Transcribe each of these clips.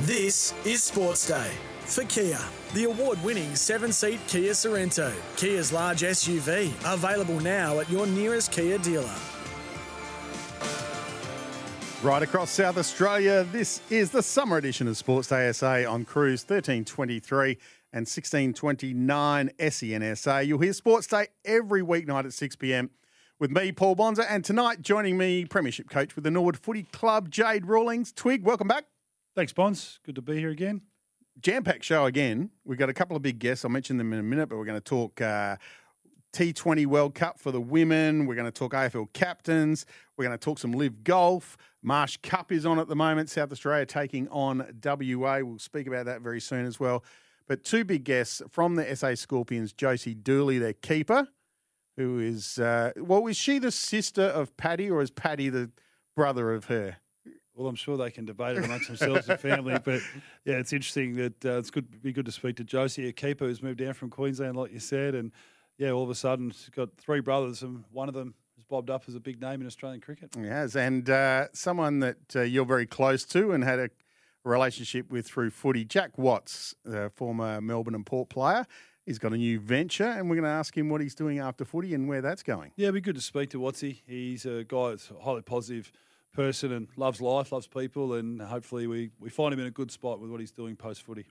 This is Sports Day for Kia. The award-winning 7-seat Kia Sorento, Kia's large SUV, available now at your nearest Kia dealer. Right across South Australia, this is the summer edition of Sports Day SA on Cruise 1323 and 1629 SENSA. You'll hear Sports Day every weeknight at 6pm with me, Paul Bonza, and tonight joining me, Premiership coach with the Norwood Footy Club, Jade Rawlings. Twig, welcome back. Thanks, Bonz. Good to be here again. Jam-packed show again. We've got a couple of big guests. I'll mention them in a minute, but we're going to talk T20 World Cup for the women. We're going to talk AFL captains. We're going to talk some live golf. Marsh Cup is on at the moment. South Australia taking on WA. We'll speak about that very soon as well. But two big guests from the SA Scorpions, Josie Dooley, their keeper, who is, is she the sister of Patty, or is Patty the brother of her? Well, I'm sure they can debate it amongst themselves and family, but yeah, it's interesting that it's good to speak to Josie, a keeper who's moved down from Queensland, like you said, and yeah, all of a sudden she's got three brothers, and one of them has bobbed up as a big name in Australian cricket. He has, and someone that you're very close to and had a relationship with through footy, Jack Watts, the former Melbourne and Port player. He's got a new venture, and we're going to ask him what he's doing after footy and where that's going. Yeah, it'd be good to speak to Wattsy. He's a guy that's highly positive person and loves life, loves people, and hopefully we find him in a good spot with what he's doing post-footy.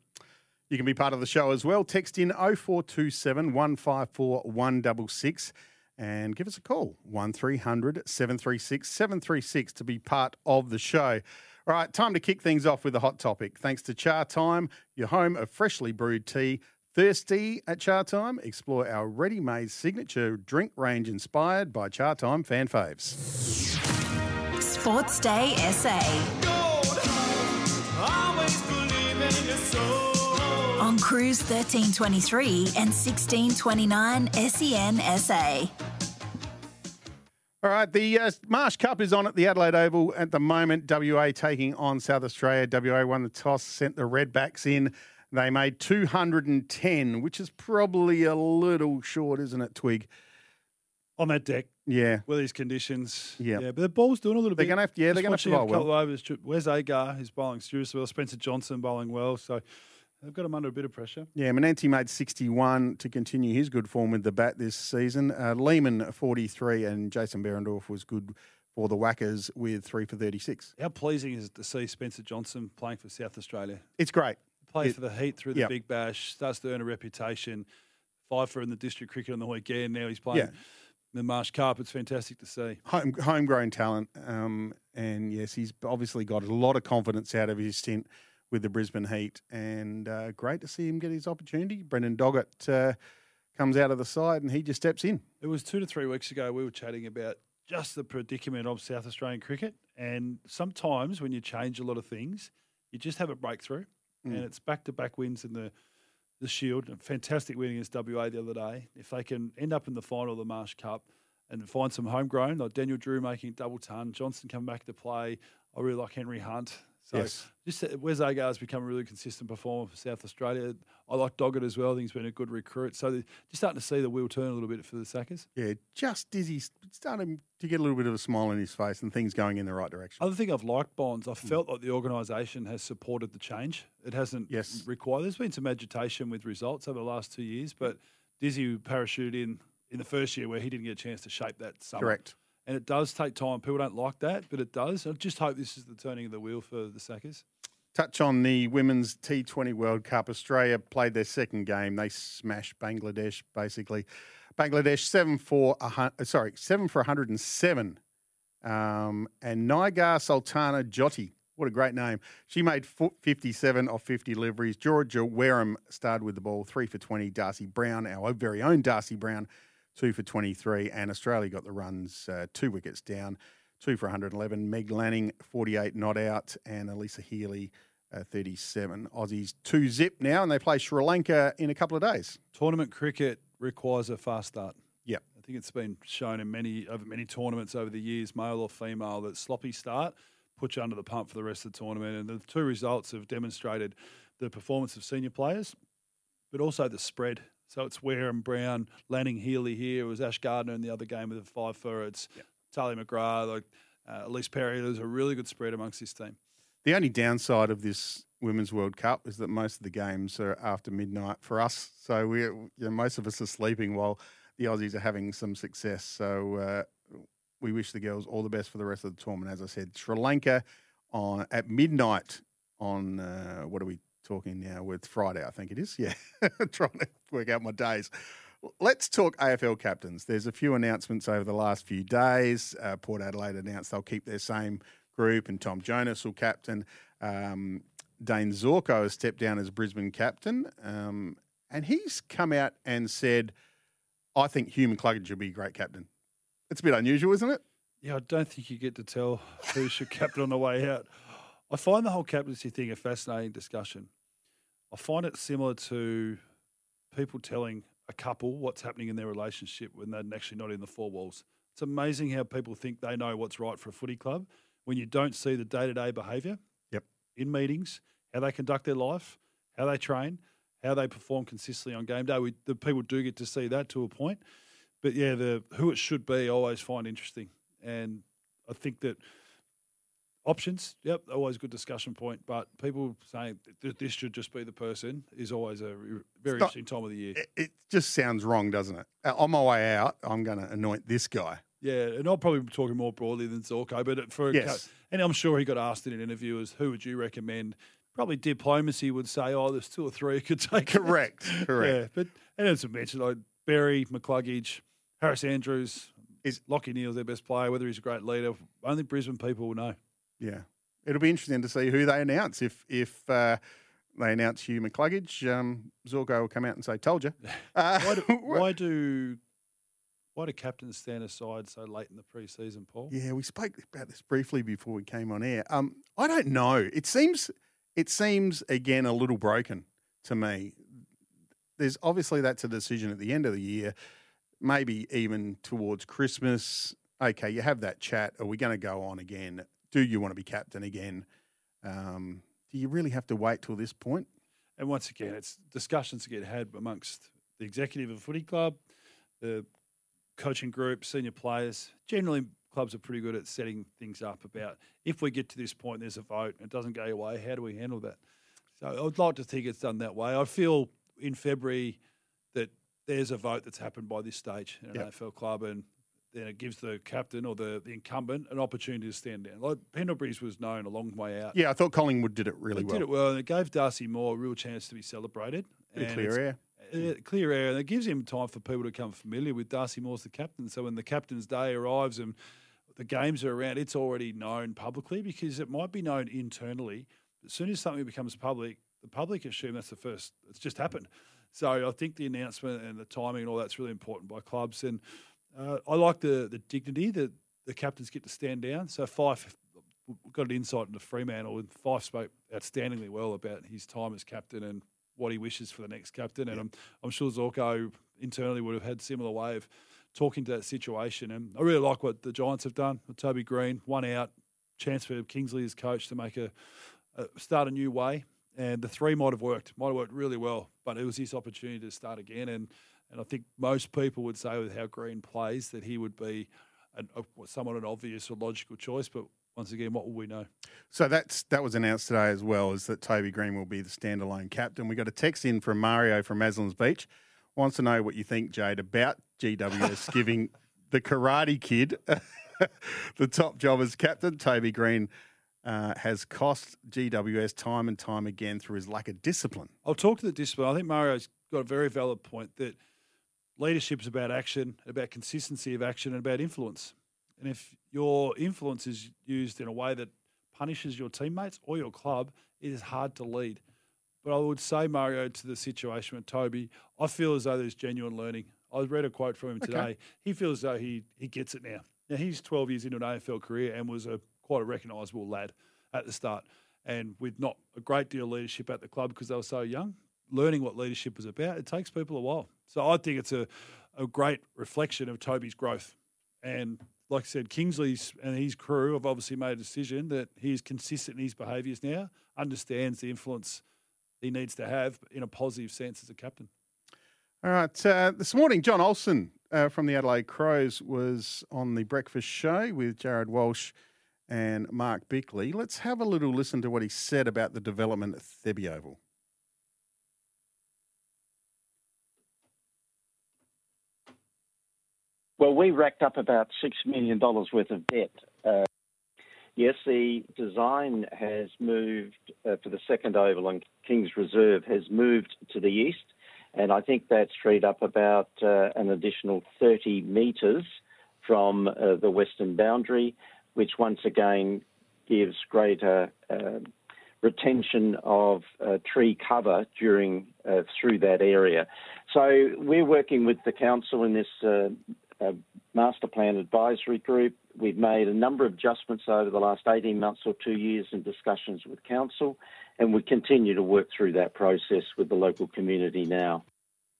You can be part of the show as well. Text in 0427 154 166 and give us a call, 1300 736 736 to be part of the show. All right, time to kick things off with a hot topic. Thanks to Char Time, your home of freshly brewed tea. Thirsty at Char Time? Explore our ready-made signature drink range inspired by Char Time fan faves. Sports Day SA. On Cruise 1323 and 1629 SENSA. All right, the Marsh Cup is on at the Adelaide Oval at the moment. WA taking on South Australia. WA won the toss, sent the Redbacks in. They made 210, which is probably a little short, isn't it, Twig? On that deck. Yeah. With these conditions. Yeah. Yeah, but the ball's doing a little bit. They're going to have to, yeah, they're going to bowl well. Couple of overs. Where's Agar? He's bowling seriously well. Spencer Johnson bowling well. So they've got him under a bit of pressure. Yeah, Menanti made 61 to continue his good form with the bat this season. Lehman, 43, and Jason Berendorf was good for the Whackers with 3 for 36. How pleasing is it to see Spencer Johnson playing for South Australia? It's great. Plays for the Heat through the Big Bash, starts to earn a reputation. 5 for in the district cricket on the weekend. Now he's playing. Yeah. The Marsh Cup, it's fantastic to see. Homegrown talent. And, yes, he's obviously got a lot of confidence out of his stint with the Brisbane Heat. And great to see him get his opportunity. Brendan Doggett comes out of the side and he just steps in. It was 2 to 3 weeks ago we were chatting about just the predicament of South Australian cricket. And sometimes when you change a lot of things, you just have a breakthrough. Mm. And it's back-to-back wins in the Shield, a fantastic win against WA the other day. If they can end up in the final of the Marsh Cup and find some homegrown, like Daniel Drew making a double ton, Johnson coming back to play. I really like Henry Hunt. So yes. Just Wes Agar's become a really consistent performer for South Australia. I like Doggett as well. I think he's been a good recruit. So just starting to see the wheel turn a little bit for the Sackers. Yeah, just dizzy. Starting to get a little bit of a smile on his face and things going in the right direction. Other thing I've liked, Bonz, I felt like the organisation has supported the change. It hasn't required. There's been some agitation with results over the last 2 years, but Dizzy parachuted in the first year where he didn't get a chance to shape that summer. Correct. And it does take time. People don't like that, but it does. I just hope this is the turning of the wheel for the Sackers. Touch on the Women's T20 World Cup. Australia played their second game. They smashed Bangladesh, basically. Bangladesh, 7 for 107. And Nigar Sultana Jyoti, what a great name. She made 57 off 50 deliveries. Georgia Wareham started with the ball, 3 for 20. Darcie Brown, our very own Darcie Brown, 2 for 23, and Australia got the runs 2 wickets down 2 for 111. Meg Lanning, 48 not out, and Alyssa Healy, 37. Aussies 2-zip now, and they play Sri Lanka in a couple of days. Tournament cricket requires a fast start. Yeah, I think it's been shown in many tournaments over the years, male or female, that sloppy start puts you under the pump for the rest of the tournament. And the two results have demonstrated the performance of senior players, but also the spread. So it's Wareham, Brown, Lanning, Healy here. It was Ash Gardner in the other game with the 5 for. It's Tali McGrath, Elise Perry. There's a really good spread amongst this team. The only downside of this Women's World Cup is that most of the games are after midnight for us. So we, most of us are sleeping while the Aussies are having some success. So we wish the girls all the best for the rest of the tournament. As I said, Sri Lanka at midnight on what are we talking now? With Friday, I think it is. Yeah, trying to work out my days. Let's talk AFL captains. There's a few announcements over the last few days. Port Adelaide announced they'll keep their same group and Tom Jonas will captain. Dane Zorko has stepped down as Brisbane captain, and he's come out and said, I think Hugh McLagan should be a great captain. It's a bit unusual, isn't it? Yeah, I don't think you get to tell who should captain on the way out. I find the whole captaincy thing a fascinating discussion. I find it similar to people telling a couple what's happening in their relationship when they're actually not in the four walls. It's amazing how people think they know what's right for a footy club when you don't see the day-to-day behaviour in meetings, how they conduct their life, how they train, how they perform consistently on game day. The people do get to see that to a point. But, yeah, who it should be I always find interesting. And I think that options, always a good discussion point. But people saying that this should just be the person is always a very interesting time of the year. It just sounds wrong, doesn't it? On my way out, I'm going to anoint this guy. Yeah, and I'll probably be talking more broadly than Zorko, but and I'm sure he got asked in an interview as who would you recommend? Probably diplomacy would say, there's 2 or 3 who could take it. Correct. Yeah, but as I mentioned, Berry, McCluggage, Harris Andrews, is Lockie Neal's their best player, whether he's a great leader. Only Brisbane people will know. Yeah. It'll be interesting to see who they announce. If they announce Hugh McCluggage, Zorko will come out and say, told you. Why do captains stand aside so late in the pre-season, Paul? Yeah, we spoke about this briefly before we came on air. I don't know. It seems again a little broken to me. There's obviously that's a decision at the end of the year, maybe even towards Christmas. Okay, you have that chat. Are we going to go on again? Do you want to be captain again? Do you really have to wait till this point? And once again, it's discussions that get had amongst the executive of the footy club, the coaching group, senior players. Generally, clubs are pretty good at setting things up about if we get to this point, there's a vote, and it doesn't go away, how do we handle that? So I'd like to think it's done that way. I feel in February that there's a vote that's happened by this stage in an AFL club, and then it gives the captain or the incumbent an opportunity to stand down. Like Pendlebury's was known a long way out. Yeah, I thought Collingwood did it really well. They did it well, and it gave Darcy Moore a real chance to be celebrated. Clear air, and it gives him time for people to become familiar with Darcy Moore's the captain. So when the captain's day arrives and the games are around, it's already known publicly, because it might be known internally. As soon as something becomes public, the public assume that's the first. It's just happened. So I think the announcement and the timing and all that's really important by clubs. And I like the dignity that the captains get to stand down. So Fife got an insight into Fremantle, and Fife spoke outstandingly well about his time as captain and what he wishes for the next captain. And I'm sure Zorko internally would have had similar way of talking to that situation. And I really like what the Giants have done with Toby Green, one out, chance for Kingsley as coach to make a start a new way. And the three might have worked really well, but it was his opportunity to start again. And I think most people would say with how Green plays that he would be somewhat an obvious or logical choice, but once again, what will we know? So that was announced today as well, is that Toby Green will be the standalone captain. We got a text in from Mario from Maslan's Beach. Wants to know what you think, Jade, about GWS giving the Karate Kid the top job as captain. Toby Green has cost GWS time and time again through his lack of discipline. I'll talk to the discipline. I think Mario's got a very valid point that leadership is about action, about consistency of action, and about influence. And if your influence is used in a way that punishes your teammates or your club, it is hard to lead. But I would say, Mario, to the situation with Toby, I feel as though there's genuine learning. I read a quote from him today. He feels as though he gets it now. Now, he's 12 years into an AFL career and was quite a recognisable lad at the start, and with not a great deal of leadership at the club because they were so young, learning what leadership was about, it takes people a while. So I think it's a great reflection of Toby's growth. And like I said, Kingsley's and his crew have obviously made a decision that he's consistent in his behaviours now, understands the influence he needs to have in a positive sense as a captain. All right. This morning, John Olsen from the Adelaide Crows was on the breakfast show with Jared Walsh and Mark Bickley. Let's have a little listen to what he said about the development at Thebe Oval. Well, we racked up about $6 million worth of debt. Yes, the design has moved for the second oval on King's Reserve has moved to the east, and I think that's freed up about an additional 30 metres from the western boundary, which once again gives greater retention of tree cover during through that area. So we're working with the council in this master plan advisory group. We've made a number of adjustments over the last 18 months or 2 years in discussions with council, and we continue to work through that process with the local community now.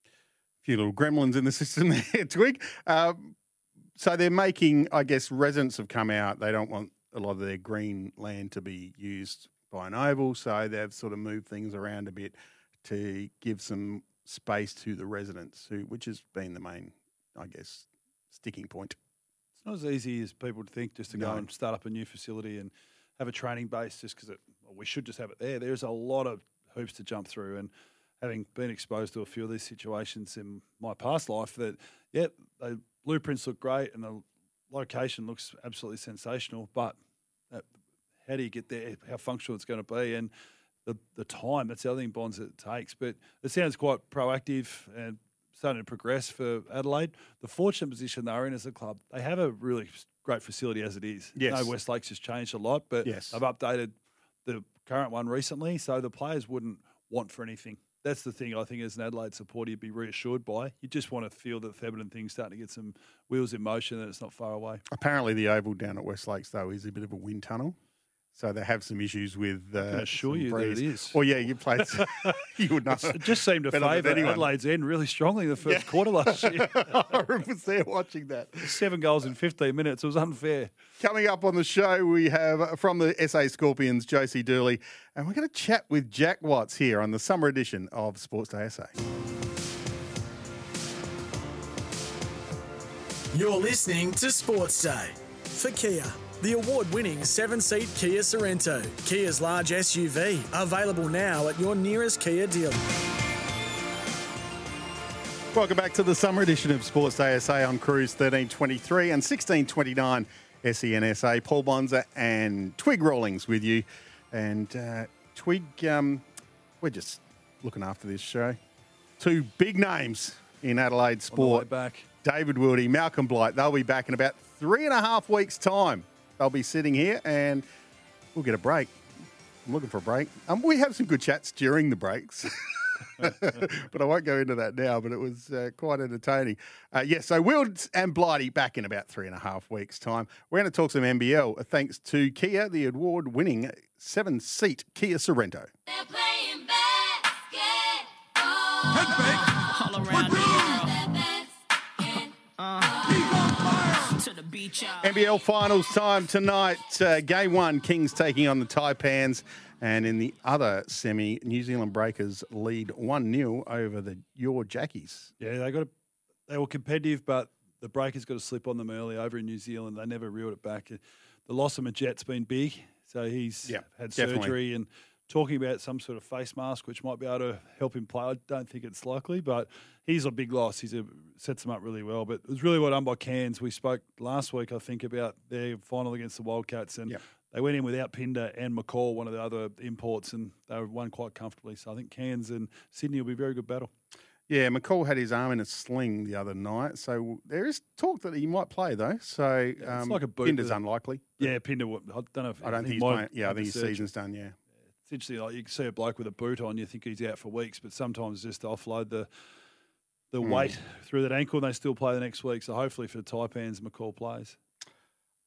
A few little gremlins in the system there, Twig. So they're making, I guess, residents have come out. They don't want a lot of their green land to be used by an oval, so they've sort of moved things around a bit to give some space to the residents, which has been the main, I guess, sticking point. It's not as easy as people would think just to go and start up a new facility and have a training base just because we should just have it there. There's a lot of hoops to jump through, and having been exposed to a few of these situations in my past life, that, yeah, the blueprints look great and the location looks absolutely sensational, but how do you get there, how functional it's going to be, and the time, that's the other thing, Bonds, that it takes. But it sounds quite proactive and starting to progress for Adelaide. The fortunate position they're in as a club, they have a really great facility as it is. Yes. I know West Lakes has changed a lot, but they've updated the current one recently, so the players wouldn't want for anything. That's the thing I think as an Adelaide supporter you'd be reassured by. You just want to feel that the Thebedon thing's starting to get some wheels in motion and it's not far away. Apparently the oval down at West Lakes, though, is a bit of a wind tunnel. So they have some issues with. I can assure you that it is. Well, yeah, you played. You would not. It just seemed to favour Adelaide's end really strongly in the first quarter last year. I was there watching that. 7 goals in 15 minutes. It was unfair. Coming up on the show, we have from the SA Scorpions, Josie Dooley, and we're going to chat with Jack Watts here on the summer edition of Sports Day SA. You're listening to Sports Day for Kia. The award-winning 7-seat Kia Sorento, Kia's large SUV, available now at your nearest Kia dealer. Welcome back to the summer edition of Sports Day SA on Cruise 1323 and 1629 SENSA. Paul Bonza and Twig Rawlings with you. And Twig, we're just looking after this show. 2 big names in Adelaide sport. Back. David Wilde, Malcolm Blight, they'll be back in about 3.5 weeks' time. I'll be sitting here and we'll get a break. I'm looking for a break. We have some good chats during the breaks, but I won't go into that now, but it was quite entertaining. So Wilds and Blighty back in about 3.5 weeks' time. We're going to talk some NBL thanks to Kia, the award-winning 7-seat Kia Sorento. They're playing basketball. Headbang. All around NBL finals time tonight. Game 1, Kings taking on the Taipans. And in the other semi, New Zealand Breakers lead 1-0 over your Jackies. Yeah, they were competitive, but the Breakers got a slip on them early over in New Zealand. They never reeled it back. The loss of Majet's been big, so he's had surgery and talking about some sort of face mask, which might be able to help him play. I don't think it's likely, but he's a big loss. He sets them up really well. But it was really well done by Cairns. We spoke last week, I think, about their final against the Wildcats, and they went in without Pinder and McCall, one of the other imports, and they won quite comfortably. So I think Cairns and Sydney will be a very good battle. Yeah, McCall had his arm in a sling the other night, so there is talk that he might play, though. So it's like a boot. Pinder's unlikely. Yeah, Pinder, I don't know. I don't think he's playing. Yeah, I think his season's done, yeah. Interesting, like you can see a bloke with a boot on, you think he's out for weeks, but sometimes just to offload the weight through that ankle, and they still play the next week. So hopefully for the Taipans, McCall plays.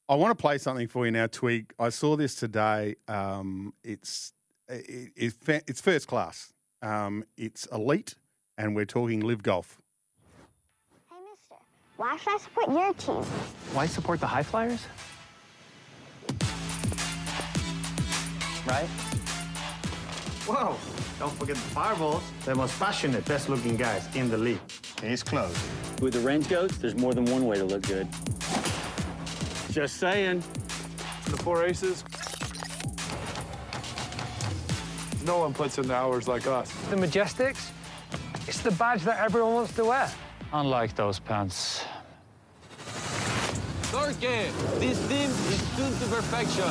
I want to play something for you now, Twig. I saw this today. It's first class. It's elite, and we're talking live golf. Hey, mister, why should I support your team? Why support the high flyers? Right? Whoa, don't forget the Fireballs. They're the most passionate, best-looking guys in the league. It's close. With the Range Goats, there's more than one way to look good. Just saying. The four aces. No one puts in the hours like us. The Majestics, it's the badge that everyone wants to wear. Unlike those pants. Zorko, this team is tuned to perfection.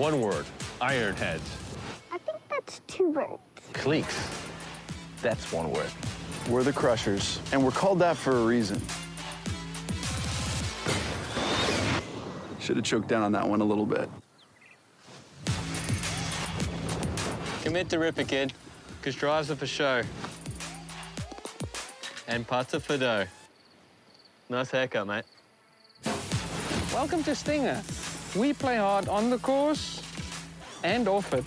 One word, Ironheads. I think that's two words. Cliques, that's one word. We're the Crushers, and we're called that for a reason. Should have choked down on that one a little bit. Commit to Ripper, kid, because drives are for show. And putts are for dough. Nice haircut, mate. Welcome to Stinger. We play hard on the course and off it.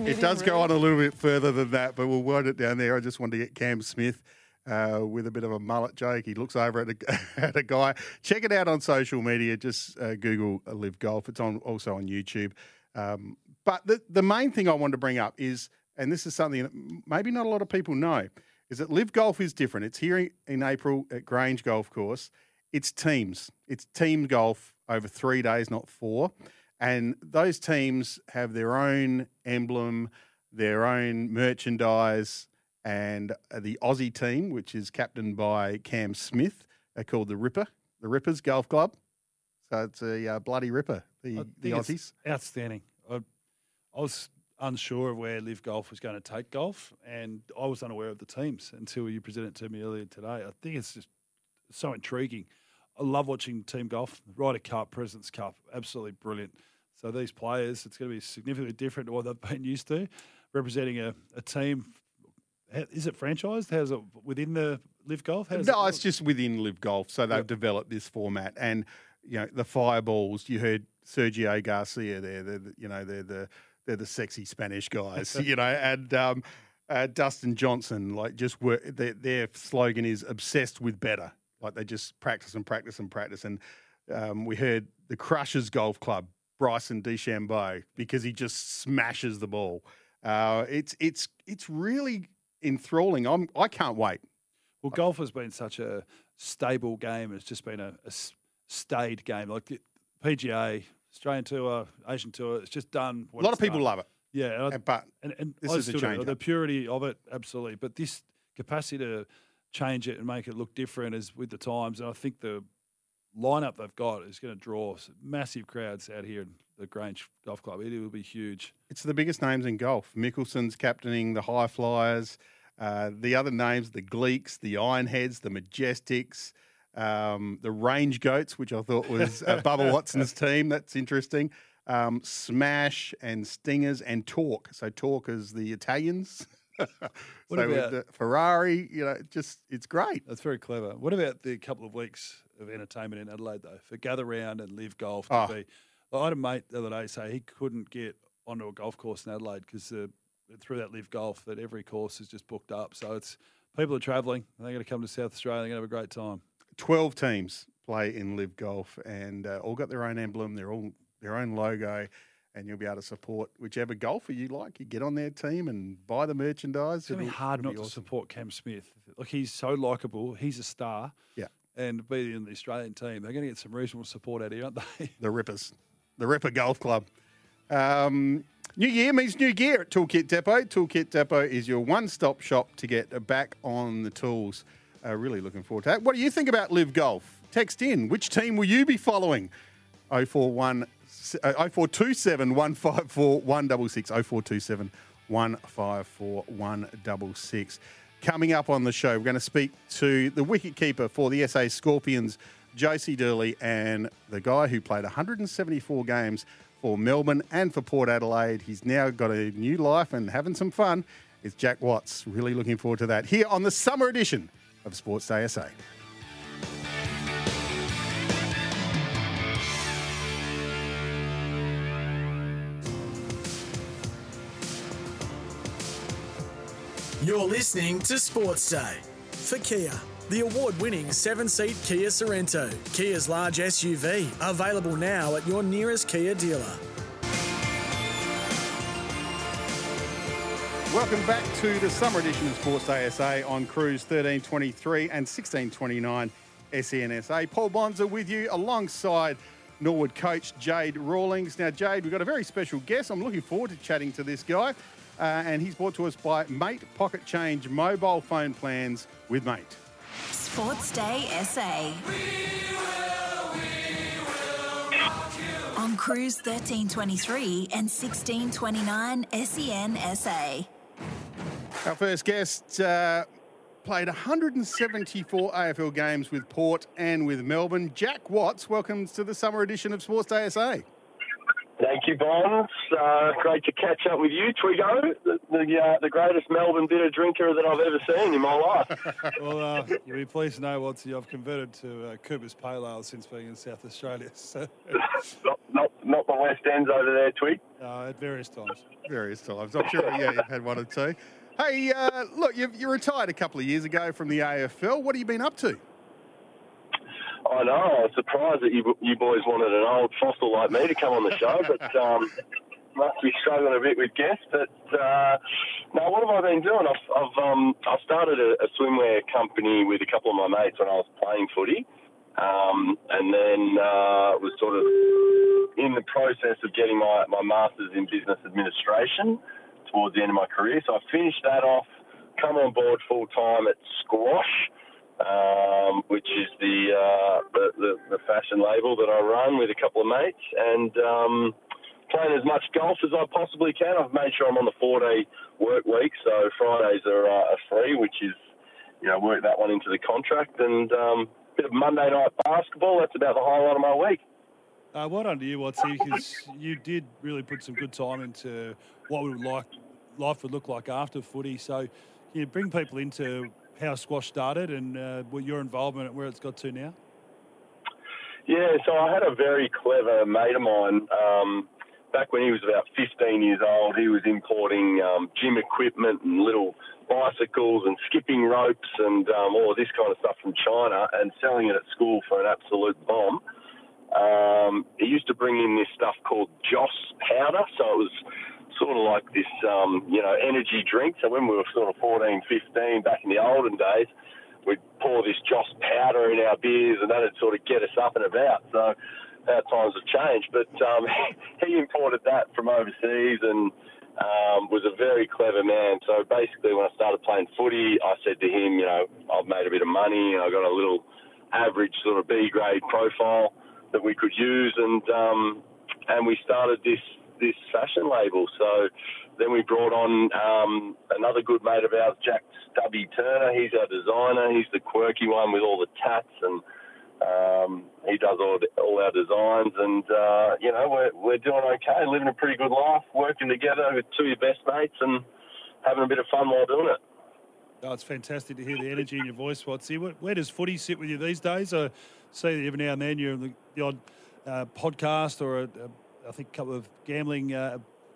It does go on a little bit further than that, but we'll word it down there. I just wanted to get Cam Smith with a bit of a mullet joke. He looks over at a guy. Check it out on social media. Just Google Live Golf. It's also on YouTube. But the main thing I wanted to bring up is, and this is something that maybe not a lot of people know, is that Live Golf is different. It's here in April at Grange Golf Course. It's teams. It's team golf over 3 days, not 4. And those teams have their own emblem, their own merchandise, and the Aussie team, which is captained by Cam Smith, are called the Rippers Golf Club. So it's a bloody ripper, the Aussies. Outstanding. I was unsure of where Live Golf was going to take golf, and I was unaware of the teams until you presented it to me earlier today. I think it's just so intriguing. I love watching team golf, Ryder Cup, President's Cup, absolutely brilliant. So these players, it's going to be significantly different to what they've been used to, representing a team. Is it franchised? How's it within the Live Golf? No, it's just within Live Golf. So they've developed this format, and you know the Fireballs. You heard Sergio Garcia there. They're the sexy Spanish guys, you know, and Dustin Johnson. Like, just work. Their slogan is obsessed with better. Like, they just practice and practice and practice. And we heard the Crushers Golf Club, Bryson DeChambeau, because he just smashes the ball. It's really enthralling. I can't wait. Well, golf has been such a stable game. It's just been a staid game. Like the PGA, Australian Tour, Asian Tour, it's just done. A lot of people love it. Yeah. But this is a change. The purity of it, absolutely. But this capacity to change it and make it look different is with the times. And I think the lineup they've got is going to draw massive crowds out here in the Grange Golf Club. It will be huge. It's the biggest names in golf. Mickelson's captaining the High Flyers. The other names, the Gleeks, the Ironheads, the Majestics, the Range Goats, which I thought was Bubba Watson's team. That's interesting. Smash and Stingers and Torque. So Torque is the Italians. What so about with Ferrari, you know, just it's great. That's very clever. What about the couple of weeks of entertainment in Adelaide, though, for Gather Round and Live Golf? I had a mate the other day say he couldn't get onto a golf course in Adelaide because through that Live Golf, that every course is just booked up. So it's people are travelling and they're going to come to South Australia. They're going to have a great time. 12 teams play in Live Golf and all got their own emblem. They're all their own logo. And you'll be able to support whichever golfer you like. You get on their team and buy the merchandise. It's going to be hard not to support Cam Smith. Look, he's so likable. He's a star. Yeah. And being in the Australian team, they're going to get some reasonable support out here, aren't they? The Rippers. The Ripper Golf Club. New year means new gear at Toolkit Depot. Toolkit Depot is your one-stop shop to get back on the tools. Really looking forward to that. What do you think about Live Golf? Text in. Which team will you be following? 0427 154 166 0427 154 166. Coming up on the show, we're going to speak to the wicketkeeper for the SA Scorpions, Josie Dooley, and the guy who played 174 games for Melbourne and for Port Adelaide. He's now got a new life and having some fun. It's Jack Watts. Really looking forward to that here on the summer edition of Sports Day SA. You're listening to Sports Day for Kia. The award-winning 7-seat Kia Sorento, Kia's large SUV, available now at your nearest Kia dealer. Welcome back to the summer edition of Sports Day SA on Cruise 1323 and 1629 SENSA. Paul Bonza with you alongside Norwood coach Jade Rawlings. Now, Jade, we've got a very special guest. I'm looking forward to chatting to this guy. And he's brought to us by Mate Pocket Change mobile phone plans with Mate. Sports Day SA. We will rock you. On Cruise 1323 and 1629 SENSA. Our first guest played 174 AFL games with Port and with Melbourne. Jack Watts, welcome to the summer edition of Sports Day SA. Thank you, Bonds. Great to catch up with you, Twiggo, the greatest Melbourne bitter drinker that I've ever seen in my life. Well, you'll be pleased to know, Watson, I've converted to Cooper's Pale Ale since being in South Australia. So. not the West End's over there, Twig? At various times. Various times. I'm sure, yeah, you've had one or two. Hey, look, you retired a couple of years ago from the AFL. What have you been up to? I know, I was surprised that you boys wanted an old fossil like me to come on the show, but must be struggling a bit with guests. But no, what have I been doing? I've started a swimwear company with a couple of my mates when I was playing footy, and then was sort of in the process of getting my Masters in Business Administration towards the end of my career. So I finished that off, come on board full-time at Squash, which is the fashion label that I run with a couple of mates, and playing as much golf as I possibly can. I've made sure I'm on the 4-day work week, so Fridays are free, which is, you know, work that one into the contract, and a bit of Monday night basketball. That's about the highlight of my week. Well done to you, Watsy, because you did really put some good time into what life would look like after footy. So you bring people into how Squash started and what your involvement and where it's got to now? Yeah, so I had a very clever mate of mine. Back when he was about 15 years old, he was importing gym equipment and little bicycles and skipping ropes and all of this kind of stuff from China and selling it at school for an absolute bomb. He used to bring in this stuff called Joss powder, so it was sort of like this, you know, energy drink. So when we were sort of 14, 15, back in the olden days, we'd pour this Joss powder in our beers and that'd sort of get us up and about. So our times have changed. But he imported that from overseas and was a very clever man. So basically when I started playing footy, I said to him, you know, I've made a bit of money and I got a little average sort of B-grade profile that we could use. And we started this fashion label. So then we brought on another good mate of ours, Jack Stubby Turner. He's our designer. He's the quirky one with all the tats, and he does all our designs. And, you know, we're doing okay, living a pretty good life, working together with two of your best mates and having a bit of fun while doing it. Oh, it's fantastic to hear the energy in your voice, Watsy. Where does footy sit with you these days? I see that every now and then you're in the odd podcast or I think a couple of gambling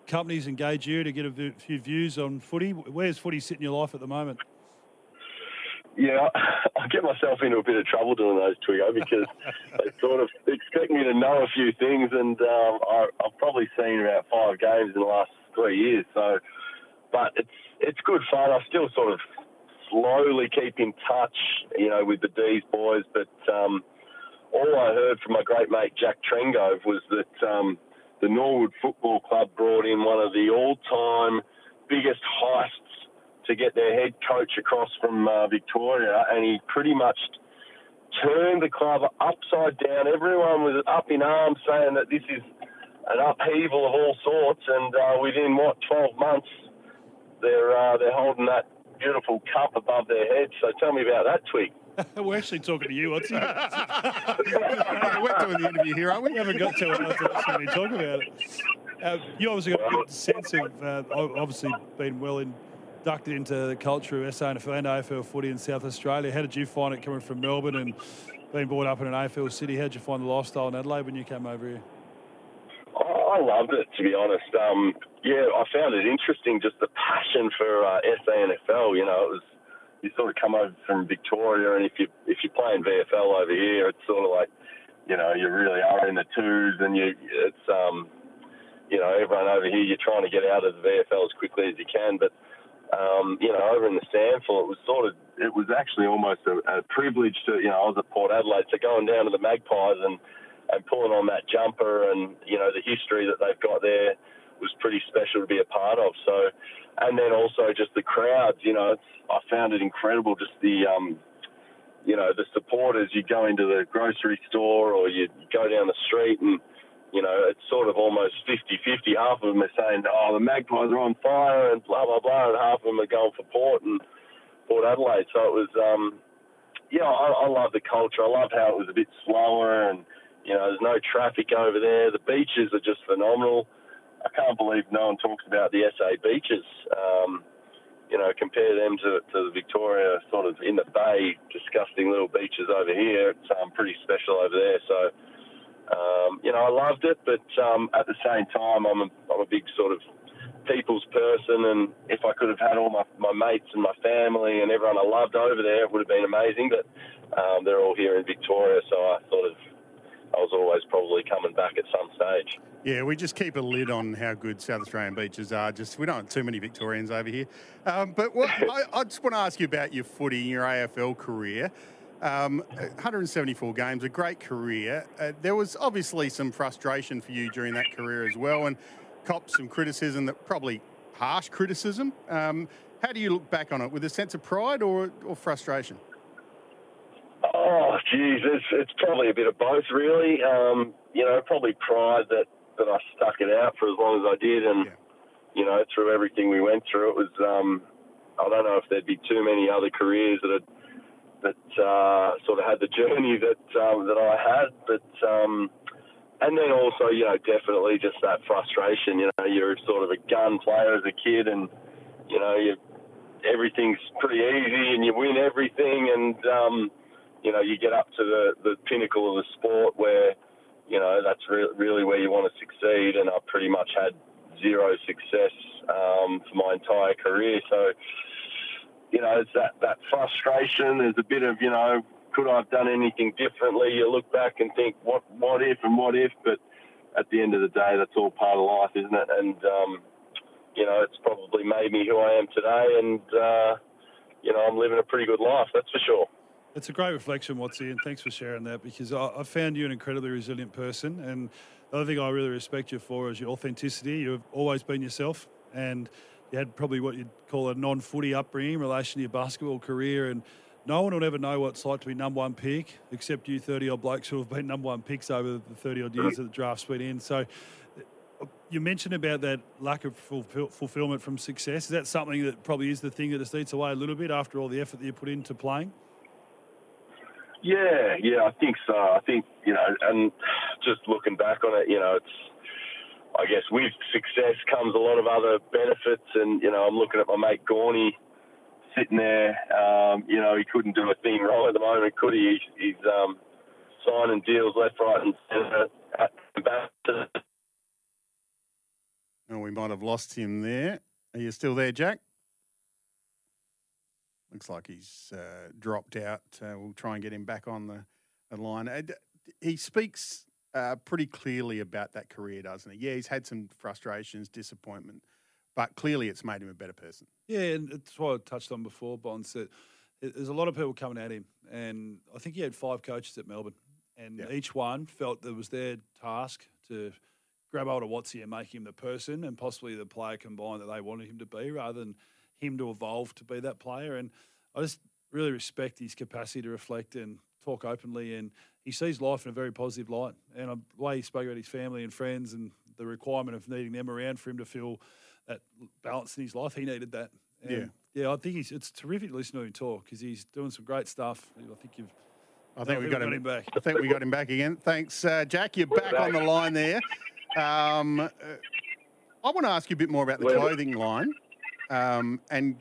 companies engage you to get a few views on footy. Where's footy sit in your life at the moment? Yeah, I get myself into a bit of trouble doing those, Twiggo, because they sort of expect me to know a few things, and I've probably seen about 5 games in the last 3 years. So, but it's good fun. I still sort of slowly keep in touch, you know, with the D's boys, but all I heard from my great mate Jack Trengove was that the Norwood Football Club brought in one of the all-time biggest heists to get their head coach across from Victoria, and he pretty much turned the club upside down. Everyone was up in arms saying that this is an upheaval of all sorts, and within, 12 months, they're holding that beautiful cup above their head. So tell me about that, Twig. We're actually talking to you, Watson. We're doing the interview here, aren't we? We haven't got to actually talk about it. You obviously got a good sense of, obviously been well inducted into the culture of SANFL and AFL footy in South Australia. How did you find it coming from Melbourne and being brought up in an AFL city? How did you find the lifestyle in Adelaide when you came over here? I loved it, to be honest. Yeah, I found it interesting, just the passion for SANFL. You know, it was, you sort of come over from Victoria, and if you're playing VFL over here, it's sort of like, you know, you really are in the twos, and you know, everyone over here, you're trying to get out of the VFL as quickly as you can. But you know, over in the Sandful, it was actually almost a privilege to, you know, I was at Port Adelaide, so going down to the Magpies and pulling on that jumper, and you know, the history that they've got there was pretty special to be a part of. So, and then also just the crowds, you know, I found it incredible, just the you know, the supporters. You go into the grocery store or you go down the street, and you know, it's sort of almost 50-50. Half of them are saying, oh, the Magpies are on fire and blah, blah, blah, and half of them are going for Port Adelaide. So it was, yeah, I love the culture. I love how it was a bit slower, and, you know, there's no traffic over there. The beaches are just phenomenal. I can't believe no one talks about the SA beaches. You know, compare them to the Victoria, sort of in the bay, disgusting little beaches over here. It's pretty special over there, so... you know, I loved it, but at the same time, I'm a big sort of people's person, and if I could have had all my mates and my family and everyone I loved over there, it would have been amazing, but they're all here in Victoria, so I was always probably coming back at some stage. Yeah, we just keep a lid on how good South Australian beaches are. Just we don't have too many Victorians over here. But what, I just want to ask you about your footy, your AFL career. 174 games, a great career. There was obviously some frustration for you during that career as well, and copped some criticism, that probably harsh criticism. How do you look back on it, with a sense of pride or frustration? Oh, geez, it's probably a bit of both, really. You know, probably pride that I stuck it out for as long as I did, and, yeah, you know, through everything we went through, it was, I don't know if there'd be too many other careers that sort of had the journey that I had, but and then also, you know, definitely just that frustration. You know, you're sort of a gun player as a kid, and you know, everything's pretty easy, and you win everything, and you know, you get up to the pinnacle of the sport, where you know that's really where you want to succeed, and I pretty much had zero success for my entire career, so. You know, it's that frustration. There's a bit of, you know, could I have done anything differently? You look back and think, what if? But at the end of the day, that's all part of life, isn't it? And, you know, it's probably made me who I am today, and, you know, I'm living a pretty good life, that's for sure. It's a great reflection, Watsy, and thanks for sharing that, because I found you an incredibly resilient person, and the other thing I really respect you for is your authenticity. You've always been yourself, and... you had probably what you'd call a non-footy upbringing in relation to your basketball career, and no one will ever know what it's like to be number one pick, except you 30-odd blokes who have been number one picks over the 30-odd years that the draft's been in. So you mentioned about that lack of fulfilment from success. Is that something that probably is the thing that just eats away a little bit after all the effort that you put into playing? Yeah, I think so. I think, you know, and just looking back on it, you know, it's, I guess with success comes a lot of other benefits, and, you know, I'm looking at my mate Gorney sitting there. You know, he couldn't do a thing wrong at the moment, could he? He's signing deals left, right and centre. Oh, we might have lost him there. Are you still there, Jack? Looks like he's dropped out. We'll try and get him back on the line. He speaks... pretty clearly about that career, doesn't it? Yeah, he's had some frustrations, disappointment, but clearly it's made him a better person. Yeah, and it's what I touched on before, Bonds, that there's a lot of people coming at him, and I think he had 5 coaches at Melbourne, and each one felt that it was their task to grab hold of Watsy and make him the person and possibly the player combined that they wanted him to be, rather than him to evolve to be that player. And I just really respect his capacity to reflect and talk openly, and he sees life in a very positive light. And the way he spoke about his family and friends and the requirement of needing them around for him to feel that balance in his life, he needed that. And I think it's terrific to listen to him talk, because he's doing some great stuff. I think we got him back. I think we got him back again. Thanks, Jack. You're back on the line there. I want to ask you a bit more about the clothing line, and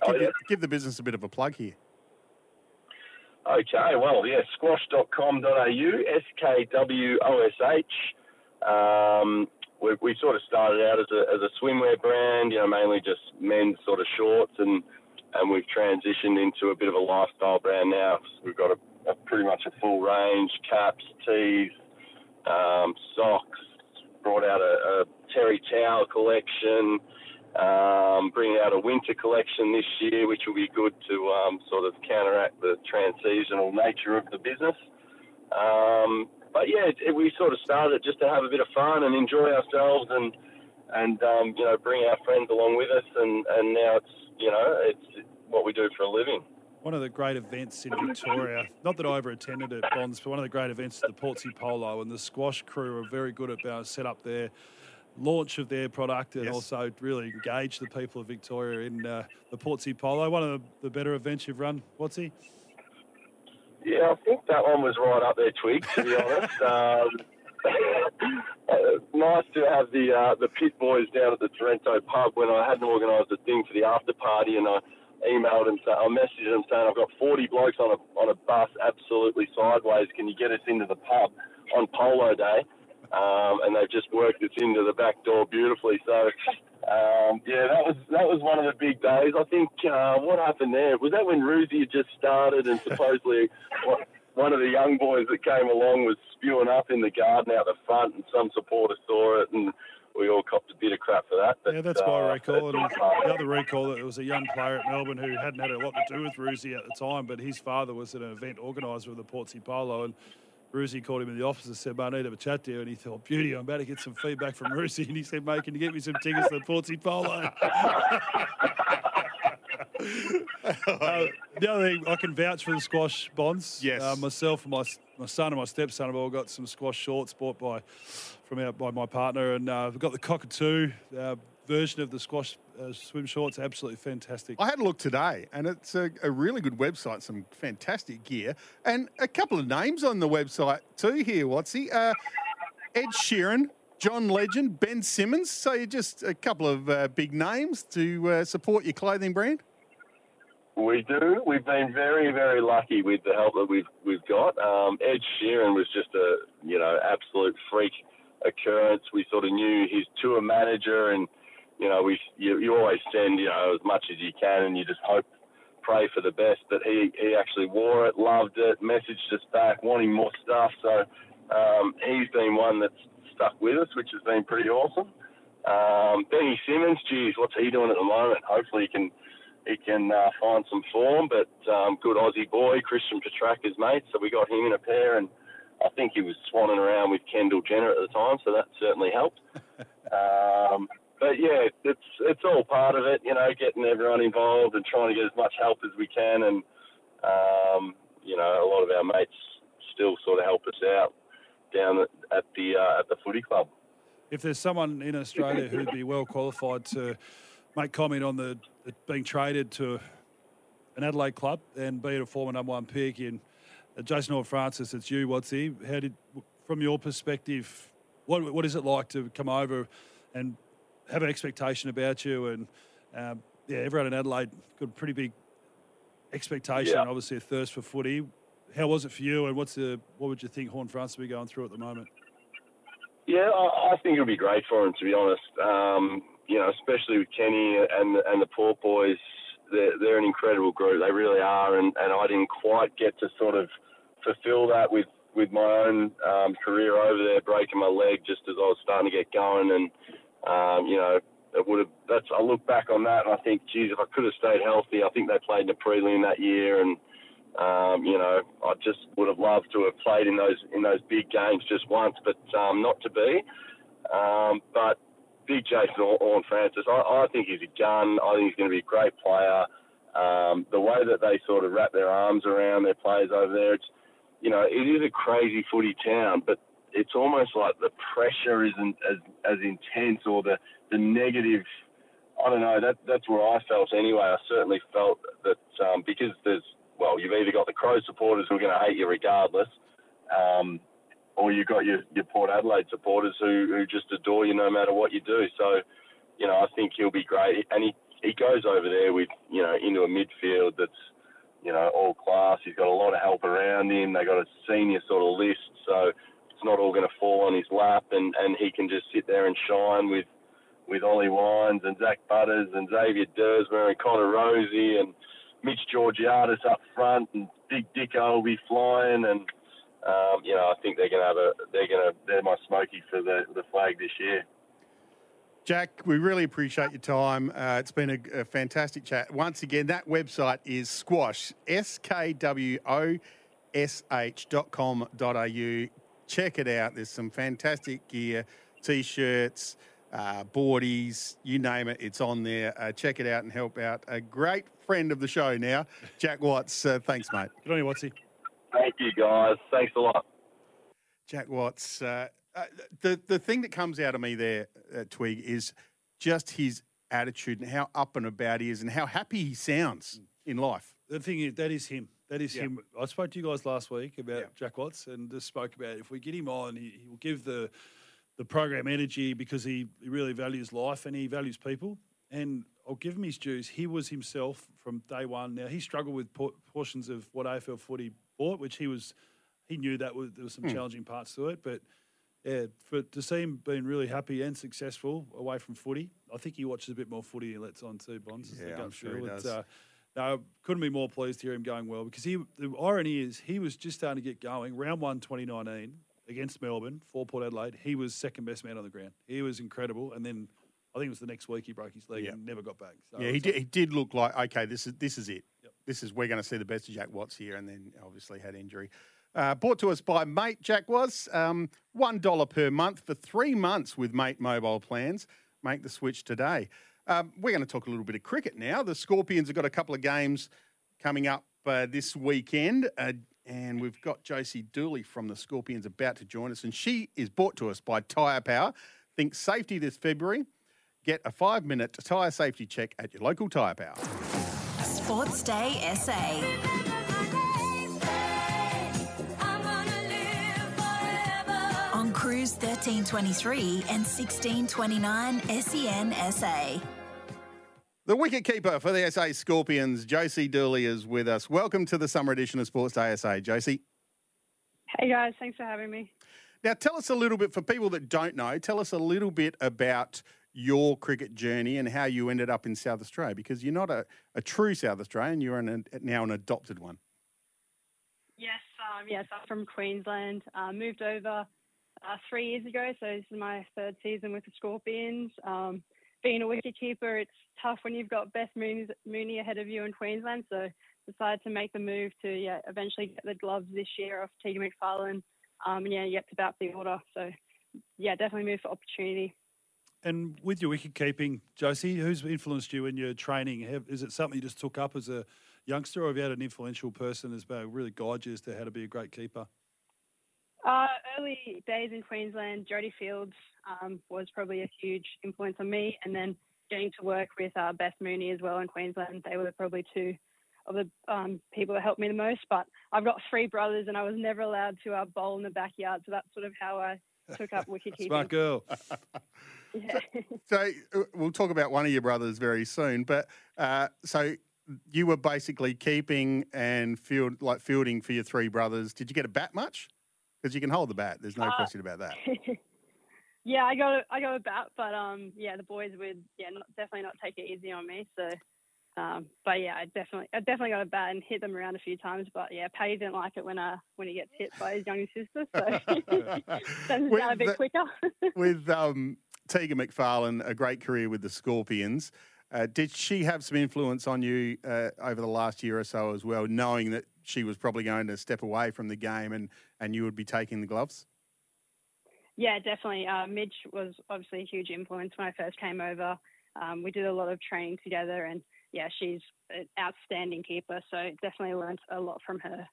give the business a bit of a plug here. Okay, well, yeah, squash.com.au, SKWOSH. we sort of started out as a swimwear brand, you know, mainly just men's sort of shorts, and we've transitioned into a bit of a lifestyle brand now. We've got a pretty much a full range, caps, tees, socks, brought out a terry towel collection, bringing out a winter collection this year, which will be good to sort of counteract the trans-seasonal nature of the business. But yeah, we sort of started just to have a bit of fun and enjoy ourselves and you know, bring our friends along with us, and now it's, you know, it's what we do for a living. One of the great events in Victoria, not that I ever attended at Bonds, but one of the great events is the Portsea Polo, and the squash crew are very good at being set up their launch of their product and also really engage the people of Victoria in the Portsea Polo. One of the better events you've run, Watsy? Yeah, I think that one was right up there, Twig, to be honest. Nice to have the pit boys down at the Sorento pub when I hadn't organised a thing for the after party, and I emailed them, I messaged them saying, I've got 40 blokes on a bus absolutely sideways, can you get us into the pub on polo day? And they've just worked us into the back door beautifully. So, yeah, that was one of the big days. I think what happened there, was that when Roosie had just started and supposedly one of the young boys that came along was spewing up in the garden out the front, and some supporter saw it, and we all copped a bit of crap for that. But, yeah, that's my recall. And another recall, that there was a young player at Melbourne who hadn't had a lot to do with Roosie at the time, but his father was an event organiser of the Portsea Polo, and Roosie called him in the office and said, mate, I need to have a chat to you. And he thought, beauty, I'm about to get some feedback from Roosie. And he said, mate, can you get me some tickets to the Portsea Polo? The other thing, I can vouch for the squash, Bonds. Yes. Myself and my son and my stepson have all got some squash shorts bought by my partner. And we've got the cockatoo version of the squash swim shorts. Absolutely fantastic. I had a look today, and it's a really good website, some fantastic gear. And a couple of names on the website too here, Watsy. Ed Sheeran, John Legend, Ben Simmons. So you're just a couple of big names to support your clothing brand. We do. We've been very, very lucky with the help that we've got. Ed Sheeran was just a, you know, absolute freak occurrence. We sort of knew his tour manager, and you know, you always send, you know, as much as you can, and you just hope, pray for the best. But he actually wore it, loved it, messaged us back, wanting more stuff. So he's been one that's stuck with us, which has been pretty awesome. Benny Simmons, geez, what's he doing at the moment? Hopefully he can find some form, but good Aussie boy, Christian Petraka's mate, so we got him in a pair, and I think he was swanning around with Kendall Jenner at the time, so that certainly helped. But yeah, it's all part of it, you know, getting everyone involved and trying to get as much help as we can, and, you know, a lot of our mates still sort of help us out down at the footy club. If there's someone in Australia who'd be well qualified to make comment on the being traded to an Adelaide club and being a former number one pick in Jason Orr Francis, it's you, Watsy. How did, from your perspective, what is it like to come over and have an expectation about you? And yeah, everyone in Adelaide got a pretty big expectation, yeah, and obviously a thirst for footy. How was it for you, and what would you think Horn France would be going through at the moment? Yeah, I think it'll be great for him, to be honest. You know, especially with Kenny and the Port boys, they're an incredible group. They really are, and I didn't quite get to sort of fulfil that with my own career over there, breaking my leg just as I was starting to get going. And, you know, I look back on that and I think, geez, if I could have stayed healthy, I think they played in the prelim that year, and, you know, I just would have loved to have played in those big games just once, but not to be. But big Jason Orn Francis, I think he's a gun. I think he's going to be a great player. The way that they sort of wrap their arms around their players over there, it's, you know, it is a crazy footy town, but it's almost like the pressure isn't as intense, or the negative. I don't know. That's where I felt anyway. I certainly felt that because there's, well, you've either got the Crow supporters who are going to hate you regardless, or you've got your Port Adelaide supporters who just adore you no matter what you do. So, you know, I think he'll be great. And he goes over there with, you know, into a midfield that's, you know, all class. He's got a lot of help around him. They got a senior sort of list. So it's not all going to fall on his lap, and he can just sit there and shine with Ollie Wines and Zach Butters and Xavier Dersmer and Connor Rosie and Mitch Georgiadis up front, and Big Dicko will be flying, and I think they're my smoky for the flag this year. Jack, we really appreciate your time. It's been a fantastic chat. Once again, that website is Squash, skwosh.com.au. Check it out. There's some fantastic gear, T-shirts, boardies, you name it, it's on there. Check it out and help out. A great friend of the show now, Jack Watts. Thanks, mate. Good on you, Wattsy. Thank you, guys. Thanks a lot. Jack Watts. The thing that comes out of me there, Twig, is just his attitude and how up and about he is and how happy he sounds in life. The thing is, that is him. That is him. I spoke to you guys last week about Jack Watts and just spoke about if we get him on, he will give the program energy because he really values life and he values people. And I'll give him his dues. He was himself from day one. Now, he struggled with portions of what AFL footy bought, which he knew that there was some challenging parts to it, but... Yeah, to see him being really happy and successful away from footy, I think he watches a bit more footy and lets on too, Bonds. Yeah, I'm sure he does. No, couldn't be more pleased to hear him going well because the irony is he was just starting to get going. Round 1, 2019 against Melbourne for Port Adelaide, he was second best man on the ground. He was incredible, and then I think it was the next week he broke his leg and never got back. So he did look like, okay, this is it. Yep. We're going to see the best of Jack Watts here, and then obviously had injury. Brought to us by Mate, Jack was. $1 per month for 3 months with Mate mobile plans. Make the switch today. We're going to talk a little bit of cricket now. The Scorpions have got a couple of games coming up this weekend. And we've got Josie Dooley from the Scorpions about to join us. And she is brought to us by Tyre Power. Think safety this February. Get a 5-minute tyre safety check at your local Tyre Power. Sports Day SA. On Cruise 1323 and 1629 SENSA. The wicketkeeper for the SA Scorpions, Josie Dooley, is with us. Welcome to the summer edition of Sports Day SA, Josie. Hey guys, thanks for having me. Now tell us a little bit, for people that don't know, tell us a little bit about your cricket journey and how you ended up in South Australia, because you're not a true South Australian, you're now an adopted one. Yes, I'm from Queensland, moved over 3 years ago, so this is my third season with the Scorpions. Being a wicketkeeper, it's tough when you've got Beth Mooney ahead of you in Queensland, so decided to make the move to eventually get the gloves this year off Tegan McFarlane, and get to bat the order. So, definitely move for opportunity. And with your wicketkeeping, Josie, who's influenced you in your training? Is it something you just took up as a youngster, or have you had an influential person as well really guide you as to how to be a great keeper? Early days in Queensland, Jodie Fields was probably a huge influence on me, and then getting to work with Beth Mooney as well in Queensland. They were probably two of the people that helped me the most, but I've got three brothers and I was never allowed to bowl in the backyard, so that's sort of how I took up wicketkeeping. Smart girl. So we'll talk about one of your brothers very soon, but so you were basically keeping and fielding for your three brothers. Did you get a bat much? Because you can hold the bat. There's no question about that. I got a bat, but the boys would definitely not take it easy on me. So, I definitely got a bat and hit them around a few times. But Patty didn't like it when he gets hit by his younger sister. So sends it out a bit quicker. With Tegan McFarlane, a great career with the Scorpions. Did she have some influence on you over the last year or so as well, knowing that she was probably going to step away from the game and you would be taking the gloves? Yeah, definitely. Midge was obviously a huge influence when I first came over. We did a lot of training together and, she's an outstanding keeper, so definitely learnt a lot from her.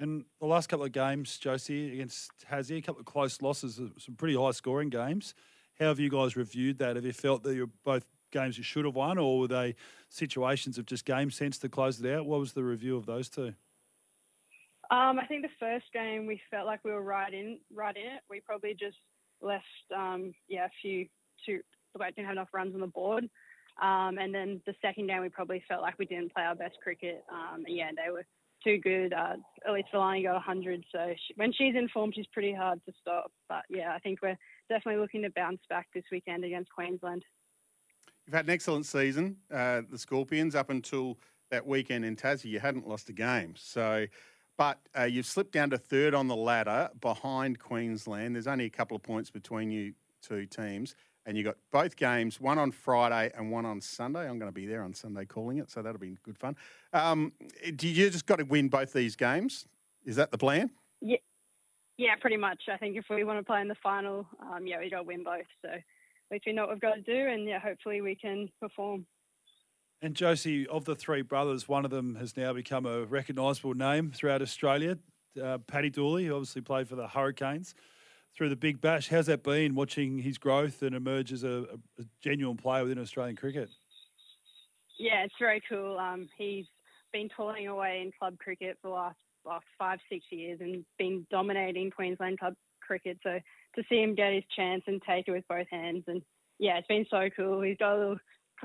And the last couple of games, Josie, against Tassie, a couple of close losses, some pretty high-scoring games. How have you guys reviewed that? Have you felt that you're both games you should have won, or were they situations of just game sense to close it out? What was the review of those two? I think the first game we felt like we were right in it. We probably just left, didn't have enough runs on the board. And then the second game we probably felt like we didn't play our best cricket. They were too good. Elise Villani got 100, so when she's in form, she's pretty hard to stop. But, yeah, I think we're definitely looking to bounce back this weekend against Queensland. You've had an excellent season, the Scorpions, up until that weekend in Tassie. You hadn't lost a game. So, but you've slipped down to third on the ladder behind Queensland. There's only a couple of points between you two teams. And you got both games, one on Friday and one on Sunday. I'm going to be there on Sunday calling it, so that'll be good fun. Do you just got to win both these games? Is that the plan? Yeah, pretty much. I think if we want to play in the final, we got to win both. So we know what we've got to do, and yeah, hopefully we can perform. And Josie, of the three brothers, one of them has now become a recognisable name throughout Australia. Patty Dooley, who obviously played for the Hurricanes through the Big Bash. How's that been, watching his growth and emerge as a genuine player within Australian cricket? Yeah, it's very cool. He's been toiling away in club cricket for the last 5-6 years and been dominating Queensland club cricket. So to see him get his chance and take it with both hands, and yeah, it's been so cool. He's got a little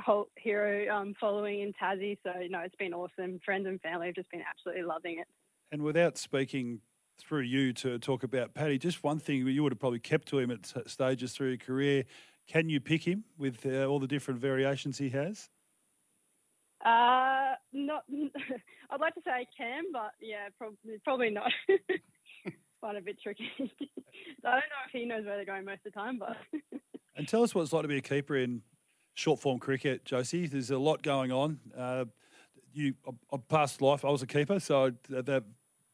cult hero following in Tassie. So, it's been awesome. Friends and family have just been absolutely loving it. And without speaking through you to talk about Paddy, just one thing you would have probably kept to him at stages through your career. Can you pick him with all the different variations he has? Not. I'd like to say I can, but yeah, probably not. Quite a bit tricky. I don't know if he knows where they're going most of the time, but. And tell us what it's like to be a keeper in short form cricket, Josie. There's a lot going on. Past life, I was a keeper, so that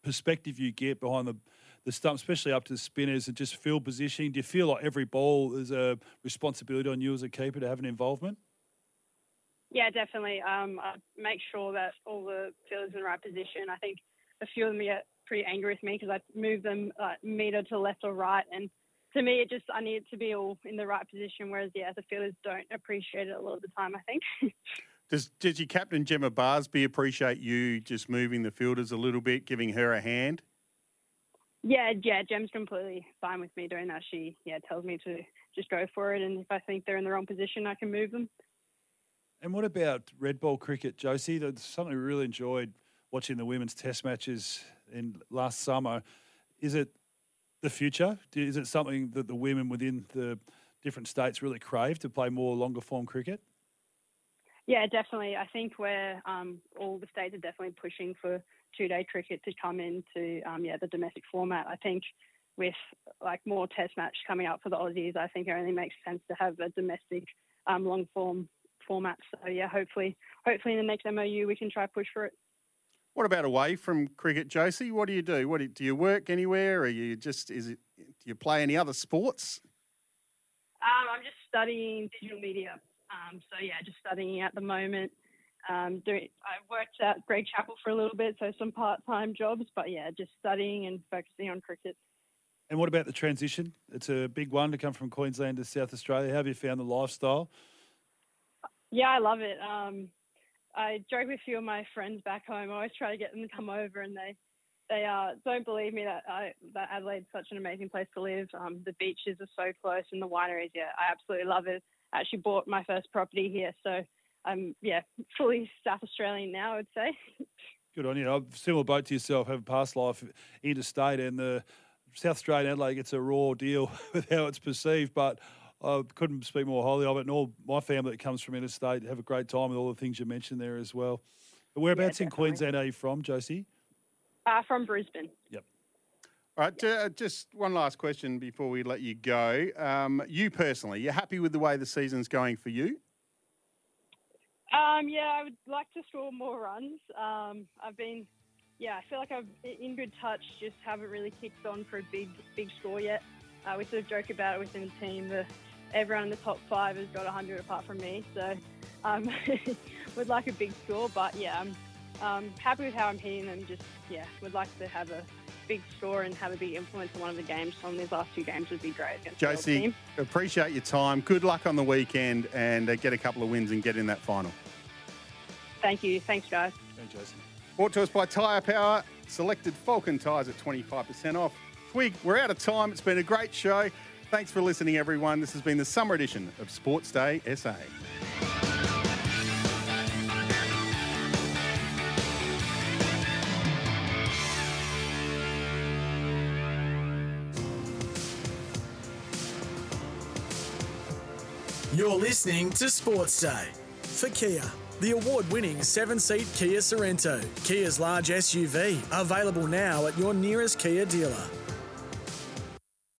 perspective you get behind the stump, especially up to the spinners and just field positioning. Do you feel like every ball is a responsibility on you as a keeper to have an involvement? Yeah, definitely. I make sure that all the fielders in the right position. I think a few of them get pretty angry with me because I move them metre to left or right, and to me I need it to be all in the right position, whereas the fielders don't appreciate it a lot of the time, I think. Did your captain, Gemma Barsby, appreciate you just moving the fielders a little bit, giving her a hand? Yeah, Gem's completely fine with me doing that. She tells me to just go for it, and if I think they're in the wrong position, I can move them. And what about red ball cricket, Josie? That's something we really enjoyed watching the women's test matches in last summer. Is it the future? Is it something that the women within the different states really crave, to play more longer form cricket? Yeah, definitely. I think we're all the states are definitely pushing for two-day cricket to come into the domestic format. I think with more test match coming up for the Aussies, I think it only makes sense to have a domestic long form format. So yeah, hopefully in the next MOU we can try push for it. What about away from cricket, Josie? What do you do? Do you work anywhere, or you just do you play any other sports? I'm just studying digital media. Just studying at the moment. I worked at Greg Chappell for a little bit, so some part-time jobs, but yeah, just studying and focusing on cricket. And what about the transition? It's a big one to come from Queensland to South Australia. How have you found the lifestyle? Yeah, I love it. I joke with a few of my friends back home. I always try to get them to come over, and they don't believe me that Adelaide's such an amazing place to live. The beaches are so close, and the wineries, I absolutely love it. Actually bought my first property here, so I'm fully South Australian now, I would say. Good on you. I'm similar boat to yourself, having past life interstate, and the South Australian Adelaide gets a raw deal with how it's perceived, but I couldn't speak more highly of it, and all my family that comes from interstate have a great time with all the things you mentioned there as well. But whereabouts in Queensland are you from, Josie? From Brisbane. Yep. All right, just one last question before we let you go. You personally, you happy with the way the season's going for you? I would like to score more runs. I feel like I'm in good touch, just haven't really kicked on for a big score yet. We sort of joke about it within the team. Everyone in the top five has got 100 apart from me, so would like a big score. But, I'm happy with how I'm hitting them. Just, would like to have a big score and have a big influence on one of the games. On these last two games would be great. Josie, appreciate your time. Good luck on the weekend, and get a couple of wins and get in that final. Thank you. Thanks, guys. Thanks, Josie. Brought to us by Tyre Power. Selected Falcon tyres at 25% off. Twig, we're out of time. It's been a great show. Thanks for listening, everyone. This has been the summer edition of Sports Day SA. You're listening to Sports Day for Kia. The award-winning 7-seat Kia Sorento, Kia's large SUV, available now at your nearest Kia dealer.